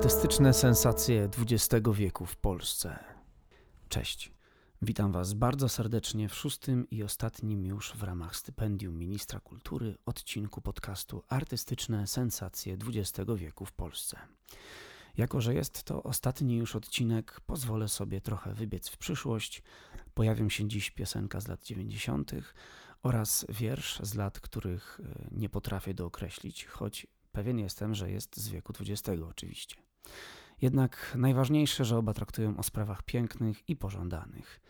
Artystyczne sensacje XX wieku w Polsce. Cześć, witam Was bardzo serdecznie w szóstym i ostatnim już w ramach stypendium Ministra Kultury odcinku podcastu Artystyczne sensacje XX wieku w Polsce. Jako że jest to ostatni już odcinek, pozwolę sobie trochę wybiec w przyszłość. Pojawią się dziś piosenka z lat 90. oraz wiersz z lat, których nie potrafię dookreślić, choć pewien jestem, że jest z wieku XX oczywiście. Jednak najważniejsze, że oba traktują o sprawach pięknych i pożądanych.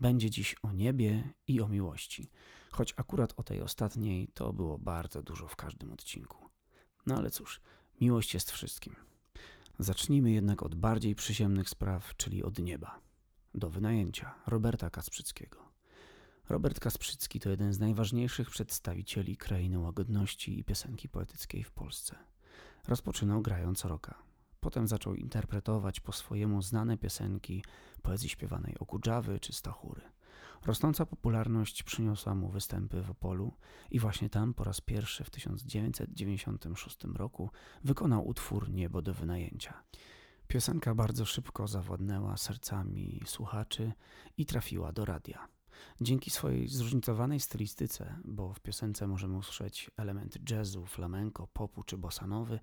Będzie dziś o niebie i o miłości, choć akurat o tej ostatniej to było bardzo dużo w każdym odcinku. No ale cóż, miłość jest wszystkim. Zacznijmy jednak od bardziej przyziemnych spraw, czyli od nieba. Do wynajęcia Roberta Kasprzyckiego. Robert Kasprzycki to jeden z najważniejszych przedstawicieli krainy łagodności i piosenki poetyckiej w Polsce. Rozpoczynał grając roka. Potem zaczął interpretować po swojemu znane piosenki poezji śpiewanej Okudżawy czy Stachury. Rosnąca popularność przyniosła mu występy w Opolu i właśnie tam po raz pierwszy w 1996 roku wykonał utwór Niebo do wynajęcia. Piosenka bardzo szybko zawładnęła sercami słuchaczy i trafiła do radia. Dzięki swojej zróżnicowanej stylistyce, bo w piosence możemy usłyszeć elementy jazzu, flamenco, popu czy bossanowy,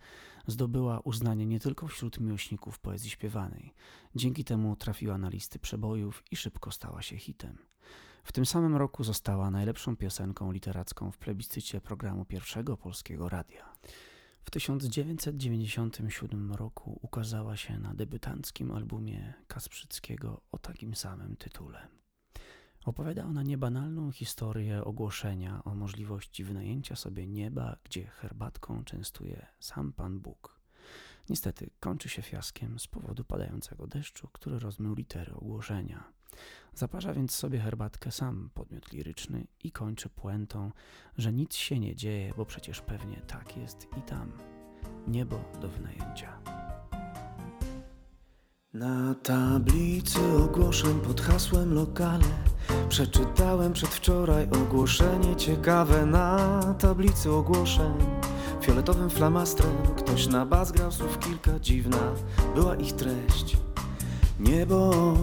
zdobyła uznanie nie tylko wśród miłośników poezji śpiewanej. Dzięki temu trafiła na listy przebojów i szybko stała się hitem. W tym samym roku została najlepszą piosenką literacką w plebiscycie programu Pierwszego Polskiego Radia. W 1997 roku ukazała się na debiutanckim albumie Kasprzyckiego o takim samym tytule. Opowiada ona niebanalną historię ogłoszenia o możliwości wynajęcia sobie nieba, gdzie herbatką częstuje sam Pan Bóg. Niestety kończy się fiaskiem z powodu padającego deszczu, który rozmył litery ogłoszenia. Zaparza więc sobie herbatkę sam podmiot liryczny i kończy puentą, że nic się nie dzieje, bo przecież pewnie tak jest i tam. Niebo do wynajęcia. Na tablicy ogłoszeń pod hasłem lokale przeczytałem przedwczoraj ogłoszenie ciekawe. Na tablicy ogłoszeń fioletowym flamastrem ktoś na bas grał słów kilka, dziwna była ich treść. Niebo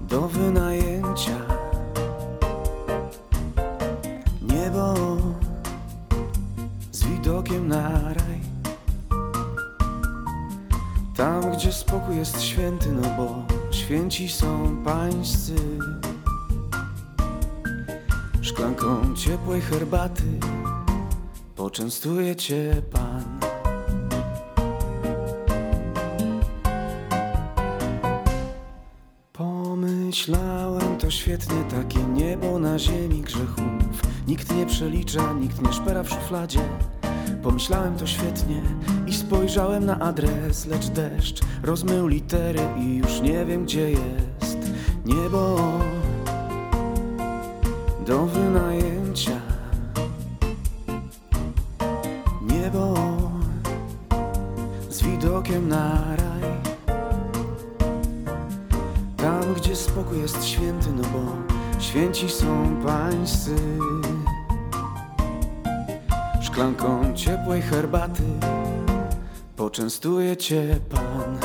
do wynajęcia. Niebo z widokiem na raj. Tam, gdzie spokój jest święty, no bo święci są pańscy. Szklanką ciepłej herbaty poczęstuje cię Pan. Pomyślałem, to świetnie, takie niebo na ziemi grzechów. Nikt nie przelicza, nikt nie szpera w szufladzie. Pomyślałem, to świetnie i spojrzałem na adres, lecz deszcz rozmył litery i już nie wiem, gdzie jest niebo do wynajęcia. Niebo z widokiem na raj. Tam, gdzie spokój jest święty, no bo święci są pańscy. Szklanką ciepłej herbaty poczęstuje cię Pan.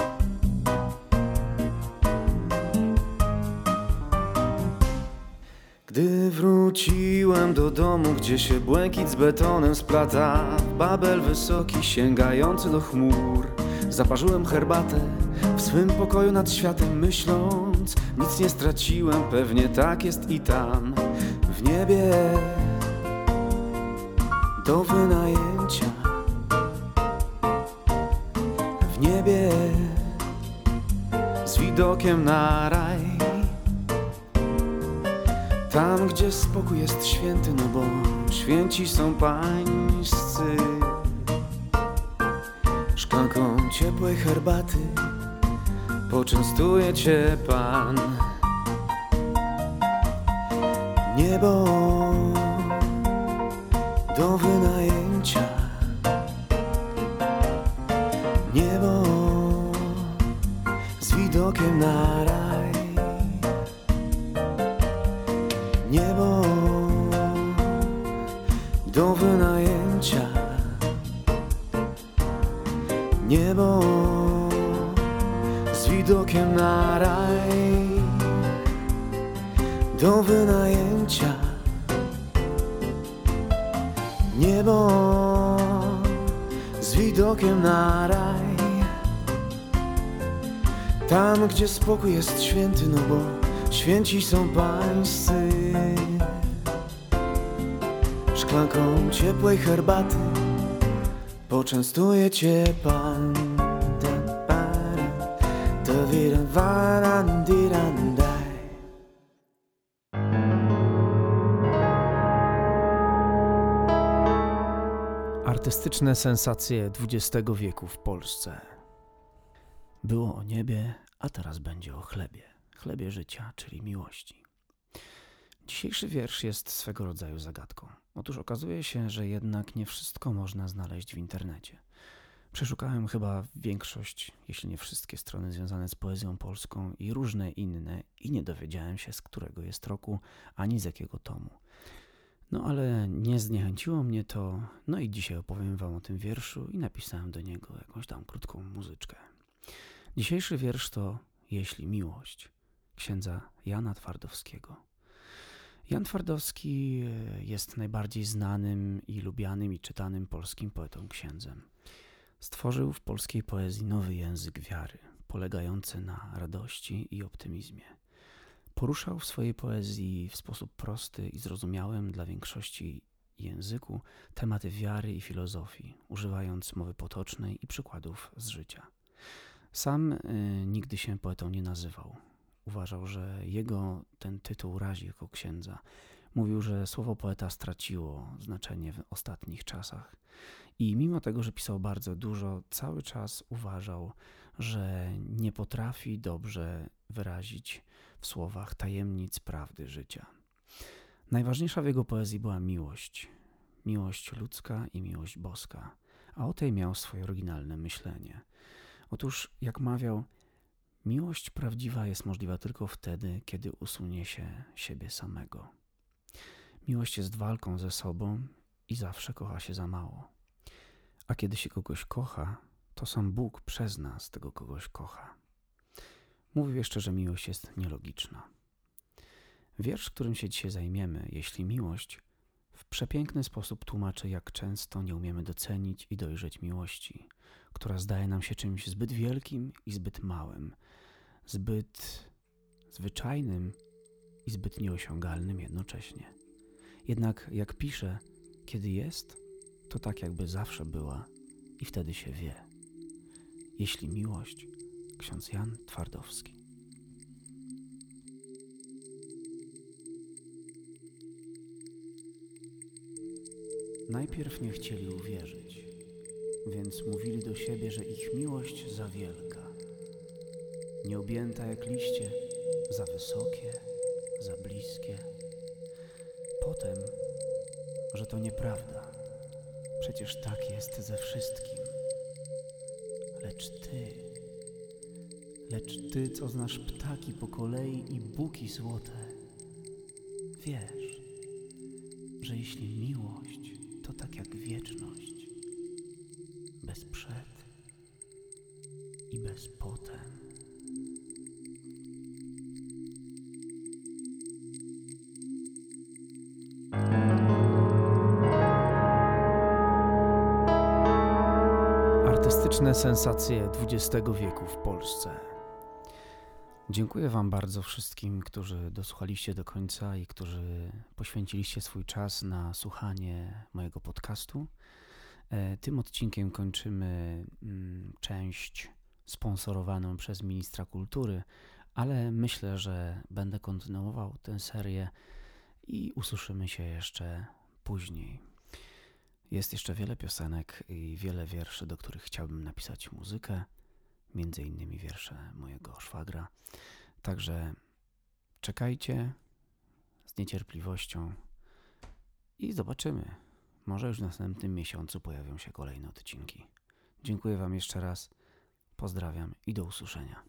Gdy wróciłem do domu, gdzie się błękit z betonem splata, Babel wysoki sięgający do chmur, zaparzyłem herbatę w swym pokoju nad światem, myśląc, nic nie straciłem, pewnie tak jest i tam w niebie do wynajęcia. W niebie z widokiem na raj. Tam, gdzie spokój jest święty, no bo święci są pańscy. Szklanką ciepłej herbaty poczęstuje cię Pan. Niebo do wynajęcia. Niebo z widokiem na raj. Niebo do wynajęcia. na raj do wynajęcia. Niebo z widokiem na raj, tam gdzie spokój jest święty, no bo święci są pańscy. Szklanką ciepłej herbaty poczęstuje cię Pan. Artystyczne sensacje XX wieku w Polsce. Było o niebie, a teraz będzie o chlebie. Chlebie życia, czyli miłości. Dzisiejszy wiersz jest swego rodzaju zagadką. Otóż okazuje się, że jednak nie wszystko można znaleźć w internecie. Przeszukałem chyba większość, jeśli nie wszystkie strony związane z poezją polską i różne inne i nie dowiedziałem się, z którego jest roku, ani z jakiego tomu. No ale nie zniechęciło mnie to, no i dzisiaj opowiem wam o tym wierszu i napisałem do niego jakąś tam krótką muzyczkę. Dzisiejszy wiersz to Jeśli miłość, księdza Jana Twardowskiego. Jan Twardowski jest najbardziej znanym i lubianym i czytanym polskim poetą księdzem. Stworzył w polskiej poezji nowy język wiary, polegający na radości i optymizmie. Poruszał w swojej poezji w sposób prosty i zrozumiałym dla większości języku tematy wiary i filozofii, używając mowy potocznej i przykładów z życia. Sam nigdy się poetą nie nazywał. Uważał, że jego ten tytuł razi jako księdza. Mówił, że słowo poeta straciło znaczenie w ostatnich czasach i mimo tego, że pisał bardzo dużo, cały czas uważał, że nie potrafi dobrze wyrazić w słowach tajemnic prawdy życia. Najważniejsza w jego poezji była miłość. Miłość ludzka i miłość boska, a o tej miał swoje oryginalne myślenie. Otóż, jak mawiał, miłość prawdziwa jest możliwa tylko wtedy, kiedy usunie się siebie samego. Miłość jest walką ze sobą i zawsze kocha się za mało. A kiedy się kogoś kocha, to sam Bóg przez nas tego kogoś kocha. Mówił jeszcze, że miłość jest nielogiczna. Wiersz, którym się dzisiaj zajmiemy, Jeśli miłość, w przepiękny sposób tłumaczy, jak często nie umiemy docenić i dojrzeć miłości, która zdaje nam się czymś zbyt wielkim i zbyt małym, zbyt zwyczajnym i zbyt nieosiągalnym jednocześnie. Jednak jak pisze, kiedy jest, to tak jakby zawsze była i wtedy się wie. Jeśli miłość, ksiądz Jan Twardowski. Najpierw nie chcieli uwierzyć, więc mówili do siebie, że ich miłość za wielka, nieobjęta jak liście, za wysokie, za bliskie. Potem, że to nieprawda, przecież tak jest ze wszystkim. Lecz ty, co znasz ptaki po kolei i buki złote, wiesz, że jeśli miłość, to tak jak wieczność, bez przed i bez potem. Artystyczne sensacje XX wieku w Polsce. Dziękuję wam bardzo wszystkim, którzy dosłuchaliście do końca i którzy poświęciliście swój czas na słuchanie mojego podcastu. Tym odcinkiem kończymy część sponsorowaną przez ministra kultury, ale myślę, że będę kontynuował tę serię i usłyszymy się jeszcze później. Jest jeszcze wiele piosenek i wiele wierszy, do których chciałbym napisać muzykę, między innymi wiersze mojego szwagra. Także czekajcie z niecierpliwością i zobaczymy. Może już w następnym miesiącu pojawią się kolejne odcinki. Dziękuję wam jeszcze raz, pozdrawiam i do usłyszenia.